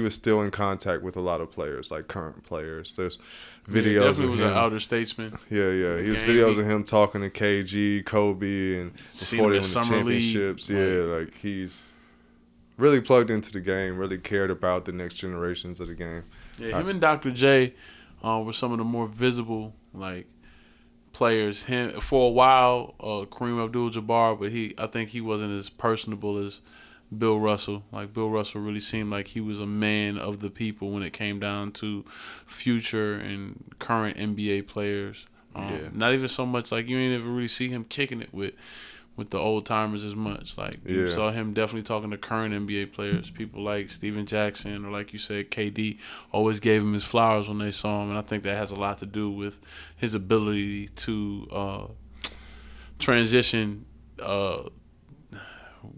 was still in contact with a lot of players, like current players. There's videos of him. Definitely was an outer statesman. Yeah. He was videos of him talking to KG, Kobe, and before they won the championships. League. Yeah, like, he's really plugged into the game, really cared about the next generations of the game. Yeah, him and Dr. J were some of the more visible, like, players. Him for a while, Kareem Abdul-Jabbar, but I think he wasn't as personable as Bill Russell. Like, Bill Russell really seemed like he was a man of the people when it came down to future and current NBA players. Not even so much, like, you ain't ever really see him kicking it with the old timers as much. Like, you saw him definitely talking to current NBA players. People like Steven Jackson or, like you said, KD always gave him his flowers when they saw him, and I think that has a lot to do with his ability to transition.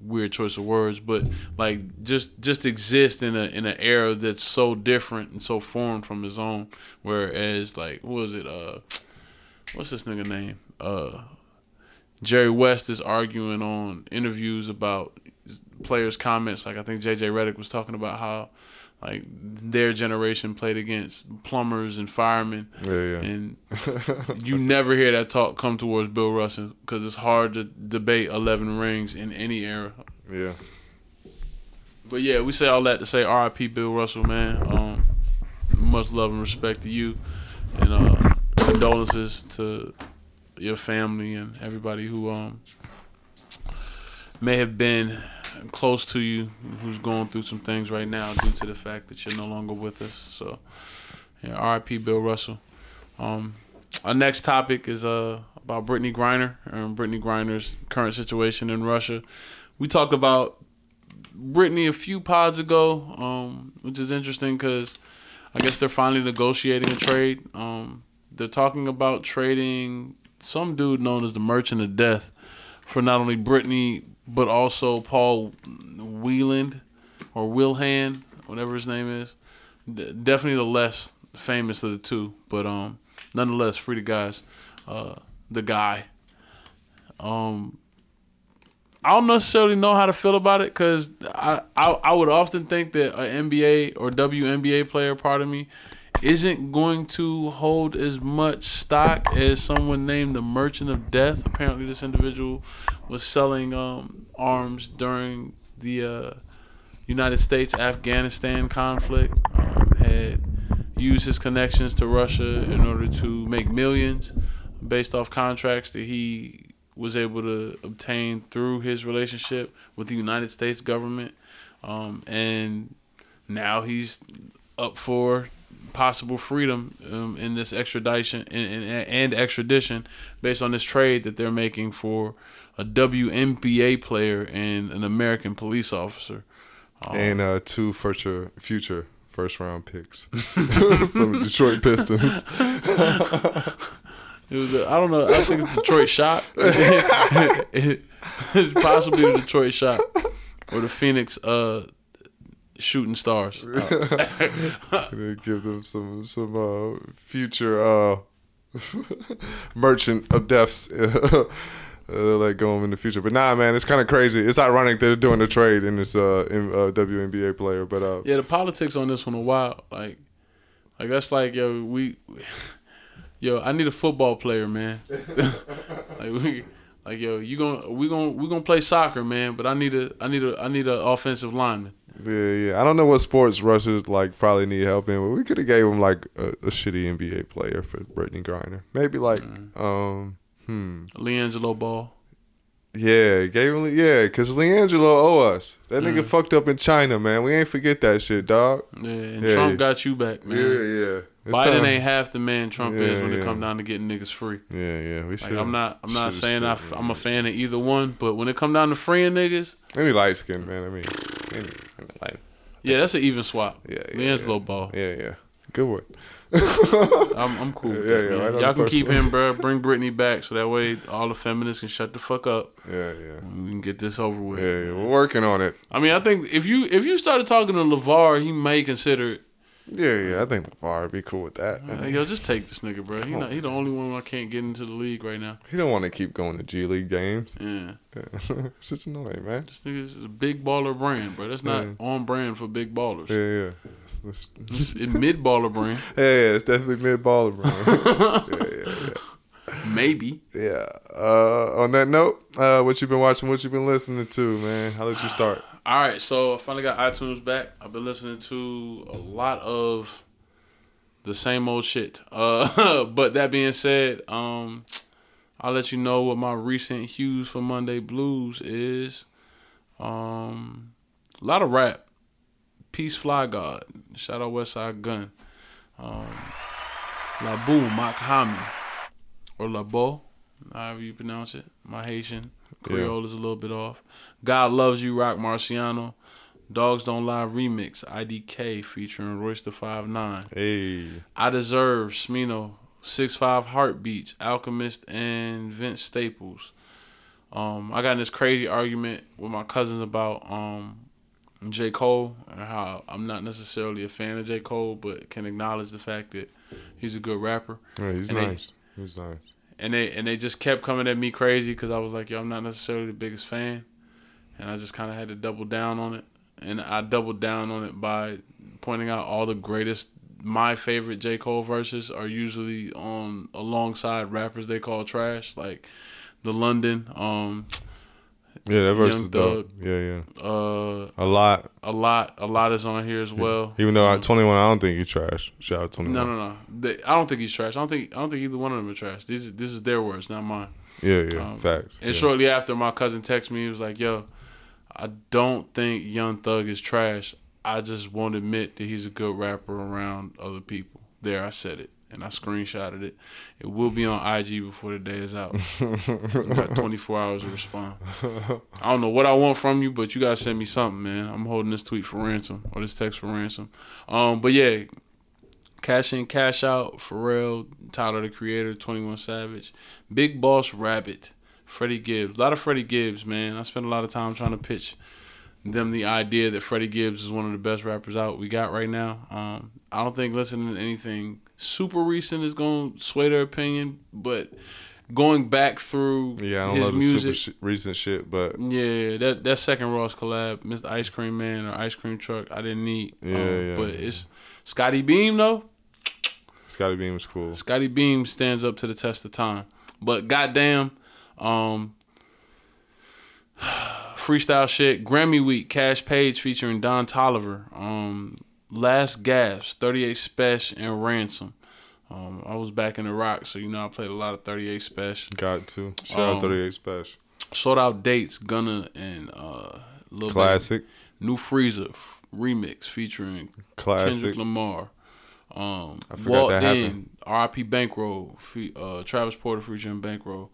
Weird choice of words, but, like, just exist in an era that's so different and so foreign from his own. Whereas, like, what was it? What's this nigga name? Jerry West is arguing on interviews about players' comments. Like, I think J.J. Redick was talking about how, like, their generation played against plumbers and firemen. Yeah. And you never hear that talk come towards Bill Russell, because it's hard to debate 11 rings in any era. Yeah. But, yeah, we say all that to say R.I.P. Bill Russell, man. Much love and respect to you. And condolences to your family and everybody who may have been close to you, who's going through some things right now due to the fact that you're no longer with us. So, yeah, R.I.P. Bill Russell. Our next topic is about Britney Griner and Britney Griner's current situation in Russia. We talked about Britney a few pods ago, which is interesting because I guess they're finally negotiating a trade. They're talking about trading some dude known as the Merchant of Death for not only Britney, but also Paul Whelan or Wilhan, whatever his name is. Definitely the less famous of the two, but nonetheless, free the guys. The guy. I don't necessarily know how to feel about it, because I would often think that an NBA or WNBA player, pardon me, isn't going to hold as much stock as someone named the Merchant of Death. Apparently, this individual was selling arms during the United States-Afghanistan conflict. Had use his connections to Russia in order to make millions based off contracts that he was able to obtain through his relationship with the United States government. And now he's up for possible freedom in this extradition and extradition based on this trade that they're making for a WNBA player and an American police officer. And two future first-round picks from the Detroit Pistons. It was I don't know. I think it's Detroit Shock. Possibly the Detroit Shock or the Phoenix Shooting Stars. They give them some future Merchant of Deaths. They'll let go in the future. But nah, man, it's kind of crazy. It's ironic they're doing a trade in this WNBA player. But yeah, the politics on this one are wild. Like that's like, yo, I need a football player, man. We're gonna play soccer, man. But I need a offensive lineman. Yeah. I don't know what sports Russia probably need help in, but we could have gave him a shitty NBA player for Britney Griner. Maybe LiAngelo Ball. Yeah, because LiAngelo owe us. That nigga fucked up in China, man. We ain't forget that shit, dog. Yeah, and Trump got you back, man. Yeah. It's Biden time. Ain't half the man Trump is when it come down to getting niggas free. Yeah. We should. I'm a fan of either one, but when it come down to freeing niggas, any light skin, man. I mean, any light. Yeah, that's an even swap. Yeah. LiAngelo Ball. Yeah. Good one. I'm cool. Yeah. Right. Y'all can keep him, bro. Bring Britney back so that way all the feminists can shut the fuck up. Yeah. We can get this over with. Yeah. We're working on it. I mean, I think if you started talking to LeVar, he may consider it. Yeah. I think LeVar would be cool with that. Yo, just take this nigga, bro. He's the only one I can't get into the league right now. He don't want to keep going to G League games. Yeah. It's just annoying, man. This nigga is a Big Baller Brand, bro. That's not on brand for big ballers. Yeah. It's mid baller brand. Yeah, it's definitely mid baller brand. Yeah. Maybe. Yeah. On that note, what you been watching? What you been listening to, man? I'll let you start. All right, so I finally got iTunes back. I've been listening to a lot of the same old shit. But that being said, I'll let you know what my recent hues for Monday Blues is. A lot of rap. Peace Fly God. Shout out West Side Gun. La Boo Makami. Or La Bo, however you pronounce it. My Haitian Creole is a little bit off. God Loves You, Rock Marciano. Dogs Don't Lie remix, IDK featuring Royce da 5'9". Hey. I Deserve, Smino, 6'5" Heartbeats, Alchemist, and Vince Staples. I got in this crazy argument with my cousins about J. Cole and how I'm not necessarily a fan of J. Cole, but can acknowledge the fact that he's a good rapper. Yeah, he's nice. And they just kept coming at me crazy because I was like, yo, I'm not necessarily the biggest fan. And I just kind of had to double down on it. And I doubled down on it by pointing out all the greatest. My favorite J. Cole verses are usually on alongside rappers they call trash, like the London. That verse is dope. Yeah. A lot is on here as well. Even though 21, I don't think he's trash. Shout out 21. No. I don't think he's trash. I don't think either one of them are trash. This is their words, not mine. Yeah. Facts. And shortly after, my cousin texted me. He was like, "Yo, I don't think Young Thug is trash. I just won't admit that he's a good rapper around other people." There, I said it. And I screenshotted it. It will be on IG before the day is out. I got 24 hours to respond. I don't know what I want from you, but you got to send me something, man. I'm holding this tweet for ransom or this text for ransom. But yeah, Cash In, Cash Out, Pharrell, Tyler, the Creator, 21 Savage, Big Boss Rabbit, Freddie Gibbs. A lot of Freddie Gibbs, man. I spent a lot of time trying to pitch them the idea that Freddie Gibbs is one of the best rappers out we got right now. I don't think listening to anything super recent is going to sway their opinion, but going back through his love music, the super recent shit, but that second Ross collab, Mr. Ice Cream Man or Ice Cream Truck, I didn't need. But it's Scotty Beam though. Scotty Beam was cool. Scotty Beam stands up to the test of time, but goddamn, freestyle shit. Grammy Week, Cash Page featuring Don Toliver. Last Gasp, 38 Spesh, and Ransom. I was back in the Rock, so you know I played a lot of 38 Spesh. Got to. Shout out 38 Spesh. Sold Out Dates, Gunna, and Lil Classic. Baby. New Freezer remix featuring Classic. Kendrick Lamar. I forgot Walked that happened. R.I.P. Bankroll, Travis Porter featuring Bankroll,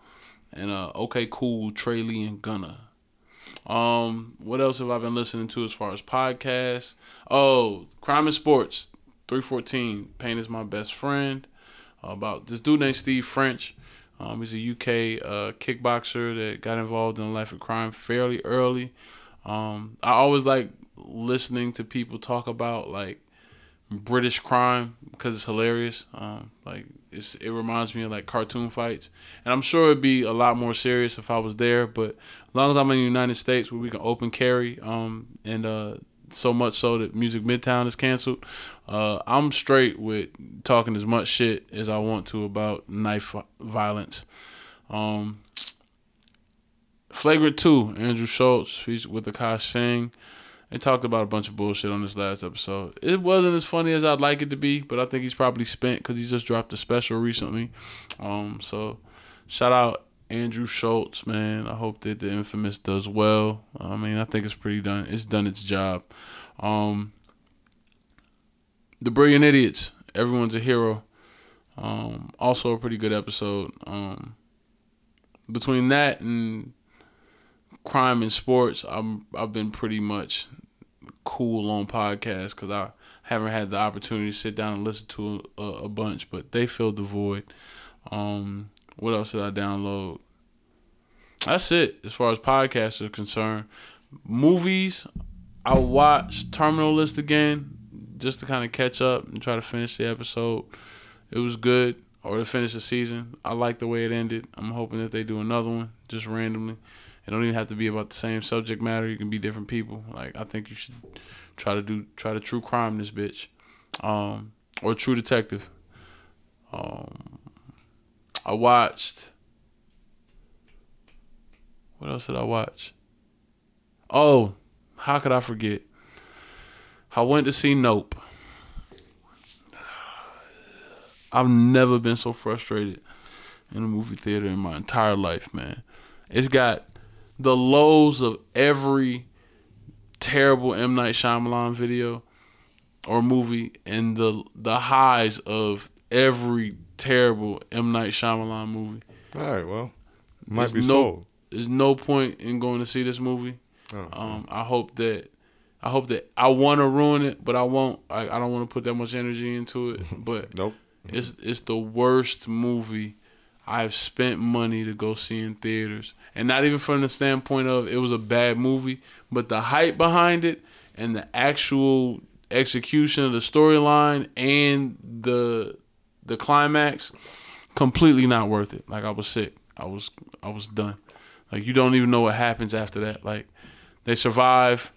and OK Cool, Trey Lee, and Gunna. What else have I been listening to as far as podcasts? Oh, Crime and Sports, 314. Pain is my best friend. About this dude named Steve French. He's a UK kickboxer that got involved in life of crime fairly early. I always like listening to people talk about like British crime because it's hilarious. Like it reminds me of like cartoon fights, and I'm sure it'd be a lot more serious if I was there. But as long as I'm in the United States, where we can open carry, and so much so that Music Midtown is canceled, I'm straight with talking as much shit as I want to about knife violence. Flagrant 2, Andrew Schultz with Akash Singh. They talked about a bunch of bullshit on this last episode. It wasn't as funny as I'd like it to be, but I think he's probably spent because he just dropped a special recently. So shout out Andrew Schultz, man. I hope that The Infamous does well. I mean, I think it's pretty done. It's done its job. The Brilliant Idiots, Everyone's a Hero. Also a pretty good episode. Between that and Crime and Sports, I've been pretty much cool on podcasts because I haven't had the opportunity to sit down and listen to a bunch, but they filled the void. What else did I download? That's it as far as podcasts are concerned. Movies, I watched Terminal List again just to kind of catch up and try to finish the episode. It was good, or to finish the season. I like the way it ended. I'm hoping that they do another one just randomly. It don't even have to be about the same subject matter. You can be different people. Like, I think you should try to true crime this bitch, or True Detective. I watched. What else did I watch? Oh, how could I forget? I went to see Nope. I've never been so frustrated in a movie theater in my entire life, man. It's got the lows of every terrible M. Night Shyamalan video or movie, and the highs of every terrible M. Night Shyamalan movie. All right, well, might be sold. There's no point in going to see this movie. Oh. I hope that I want to ruin it, but I won't. I don't want to put that much energy into it. But nope, it's the worst movie I've spent money to go see in theaters. And not even from the standpoint of it was a bad movie, but the hype behind it and the actual execution of the storyline and the climax, completely not worth it. Like, I was sick. I was done. Like, you don't even know what happens after that. Like, they survive.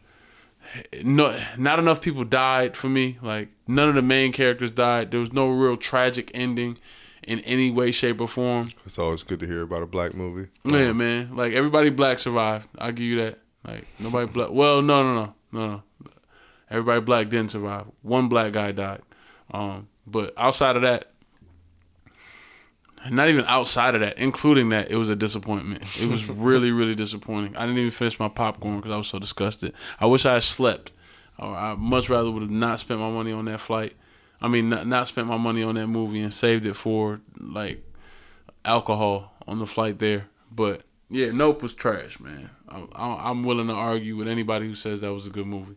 No, not enough people died for me. Like, none of the main characters died. There was no real tragic ending in any way, shape, or form. It's always good to hear about a black movie. Yeah, man. Like, everybody black survived. I'll give you that. Like, nobody black. Well, no. Everybody black didn't survive. One black guy died. But outside of that, not even outside of that, including that, it was a disappointment. It was really, really disappointing. I didn't even finish my popcorn because I was so disgusted. I wish I had slept. I much rather would have not spent my money on that flight. I mean, not spent my money on that movie and saved it for, like, alcohol on the flight there. But, yeah, Nope was trash, man. I'm willing to argue with anybody who says that was a good movie.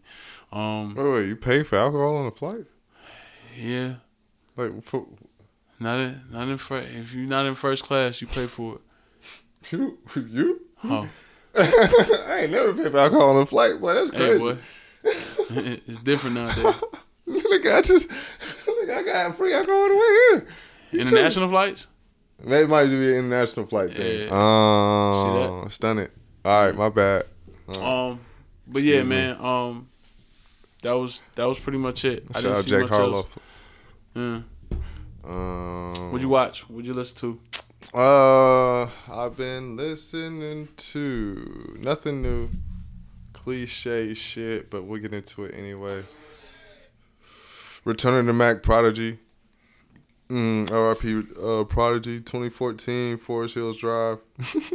Wait, you paid for alcohol on the flight? Yeah. Like, for... Not in first... If you're not in first class, you pay for it. You? Oh. I ain't never paid for alcohol on the flight, boy. That's crazy. Hey, boy. It's different nowadays. Look, I got free alcohol on the way here. You international flights? That might be an international flight thing. Yeah. Oh, see that? Stunning. All right, my bad. But yeah, man. That was pretty much it. I didn't see much else. Yeah. What'd you watch? What'd you listen to? I've been listening to nothing new, cliche shit, but we'll get into it anyway. Returning to Mac Prodigy. R.I.P. Prodigy, 2014, Forest Hills Drive. It's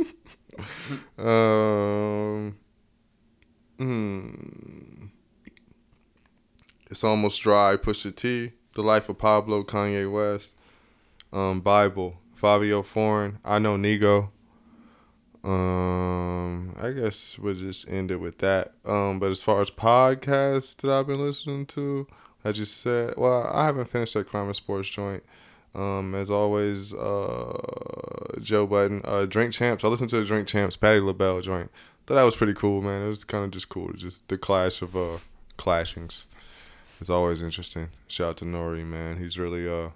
Almost Dry, Pusha T, The Life of Pablo, Kanye West, Bible, Fabio Forn, I Know Nigo. I guess we'll just end it with that. But as far as podcasts that I've been listening to, I just said, well, I haven't finished that Crime and Sports joint. As always, Joe Budden, Drink Champs. I listened to the Drink Champs Patti LaBelle joint. Thought that was pretty cool, man. It was kind of just cool, just the clash of clashings. It's always interesting. Shout out to Nori, man. He's really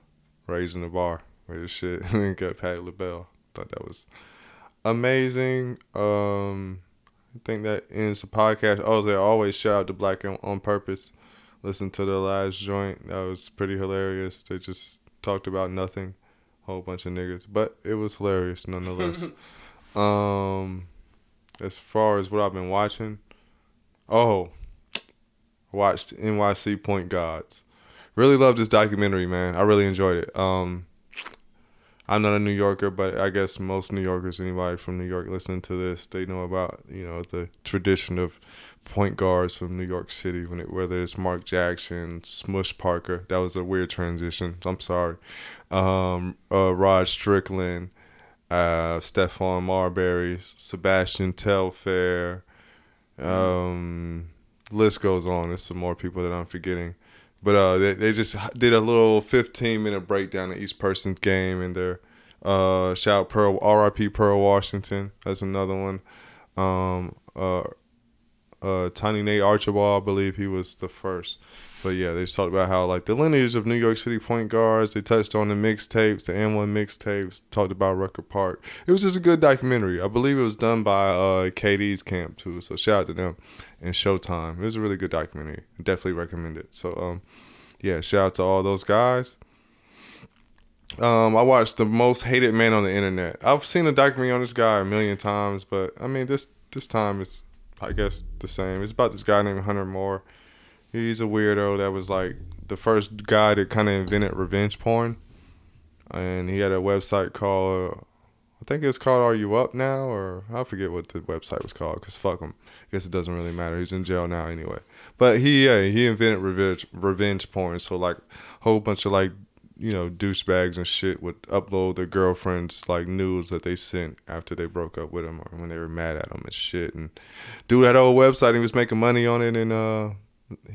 raising the bar with his shit. And got Patti LaBelle. Thought that was amazing. I think that ends the podcast. Oh, they always shout out to Black on Purpose. Listen to the last joint. That was pretty hilarious. They just talked about nothing. Whole bunch of niggas. But it was hilarious nonetheless. As far as what I've been watching. Oh. Watched NYC Point Gods. Really loved this documentary, man. I really enjoyed it. I'm not a New Yorker, but I guess most New Yorkers, anybody from New York listening to this, they know about, you know, the tradition of point guards from New York City, when it, whether it's Mark Jackson, Smush Parker. That was a weird transition. I'm sorry. Rod Strickland, Stephon Marbury, Sebastian Telfair. List goes on. There's some more people that I'm forgetting. But they just did a little 15-minute breakdown of each person's game and their shout Pearl, R.I.P. Pearl Washington. That's another one. Tiny Nate Archibald, I believe he was the first. But yeah, they just talked about how like the lineage of New York City point guards. They touched on the mixtapes, the M1 mixtapes. Talked about Rucker Park. It was just a good documentary. I believe it was done by KD's camp too. So shout out to them and Showtime. It was a really good documentary. Definitely recommend it. So yeah, shout out to all those guys. I watched The Most Hated Man on the Internet. I've seen a documentary on this guy a million times, but I mean this time it's, I guess, the same. It's about this guy named Hunter Moore. He's a weirdo that was like the first guy that kind of invented revenge porn. And he had a website called, I think it's called Are You Up Now? Or I forget what the website was called because fuck him. I guess it doesn't really matter. He's in jail now anyway. But he invented revenge porn. So like a whole bunch of like, you know, douchebags and shit would upload their girlfriends like nudes that they sent after they broke up with him or when they were mad at him and shit. And do that old website. He was making money on it and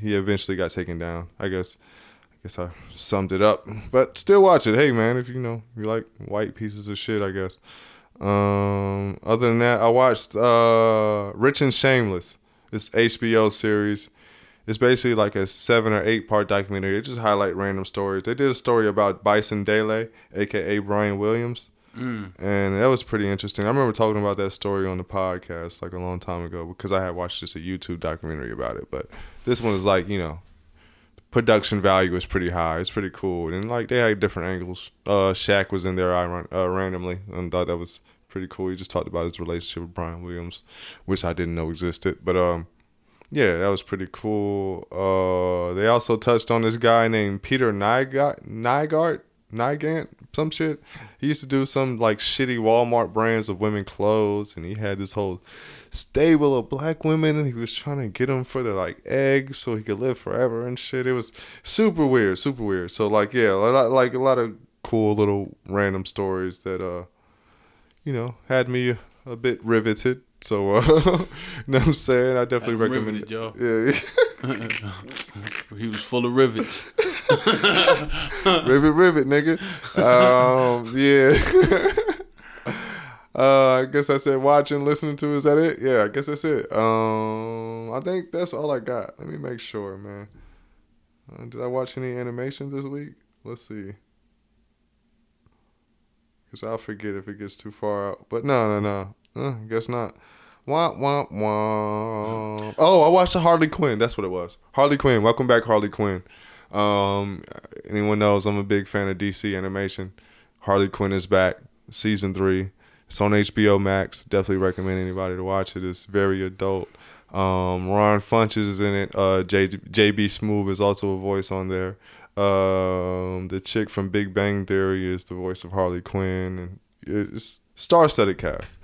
he eventually got taken down. I guess I summed it up. But still watch it. Hey, man, if you like white pieces of shit, I guess. Other than that, I watched Rich and Shameless. This HBO series. It's basically like a 7 or 8 part documentary. They just highlight random stories. They did a story about Bison Dele, a.k.a. Brian Williams. And that was pretty interesting. I remember talking about that story on the podcast like a long time ago because I had watched just a YouTube documentary about it. But this one is like, you know, production value is pretty high. It's pretty cool. And like they had different angles. Shaq was in there randomly and thought that was pretty cool. He just talked about his relationship with Brian Williams, which I didn't know existed. But yeah, that was pretty cool. They also touched on this guy named Peter Nygant, some shit. He used to do some like shitty Walmart brands of women clothes, and he had this whole stable of black women, and he was trying to get them for their like eggs so he could live forever and shit. It was super weird. So like yeah, a lot of cool little random stories that you know had me a bit riveted. So you know what I'm saying? I definitely recommend it. Yo. Yeah. He was full of rivets. Rivet, nigga. Yeah. I guess I said watching, listening to. Is that it? Yeah, I guess that's it. I think that's all I got. Let me make sure, man. Did I watch any animation this week? Let's see. Because I'll forget if it gets too far out. But no. Guess not. Womp. Oh, I watched the Harley Quinn. That's what it was. Harley Quinn. Welcome back, Harley Quinn. Anyone knows I'm a big fan of DC animation. Harley Quinn is back. Season 3. It's on HBO Max. Definitely recommend anybody to watch it. It's very adult. Ron Funches is in it. JB Smoove is also a voice on there. The chick from Big Bang Theory is the voice of Harley Quinn, and it's star-studded cast.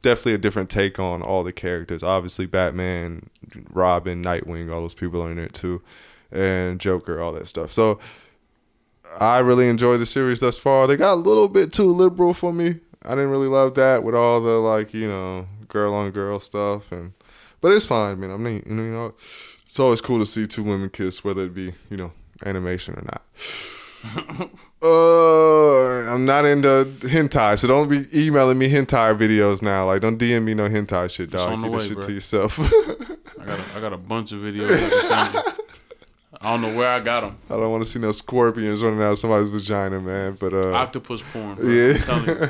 Definitely a different take on all the characters. Obviously, Batman, Robin, Nightwing, all those people are in it too, and Joker, all that stuff. So I really enjoyed the series thus far. They got a little bit too liberal for me. I didn't really love that with all the, like, you know, girl on girl stuff, and but it's fine, man. I mean, you know, it's always cool to see two women kiss, whether it be, you know, animation or not. I'm not into hentai, so don't be emailing me hentai videos now. Like, don't DM me no hentai shit, dog. It's on the way, bro. To yourself. I got a bunch of videos. I don't know where I got them. I don't want to see no scorpions running out of somebody's vagina, man. But octopus porn, bro. Yeah. I'm telling you.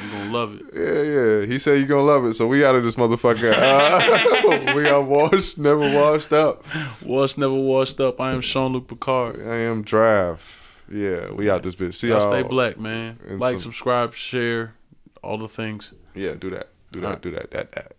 You're gonna love it. Yeah, yeah. He said you're gonna love it, so we out of this motherfucker. We are washed, never washed up. Washed, never washed up. I am Jean-Luc Picard. I am Draft. Yeah, we out this bitch. See y'all. Stay black, man. Like, subscribe, share, all the things. Yeah, do that. Do that.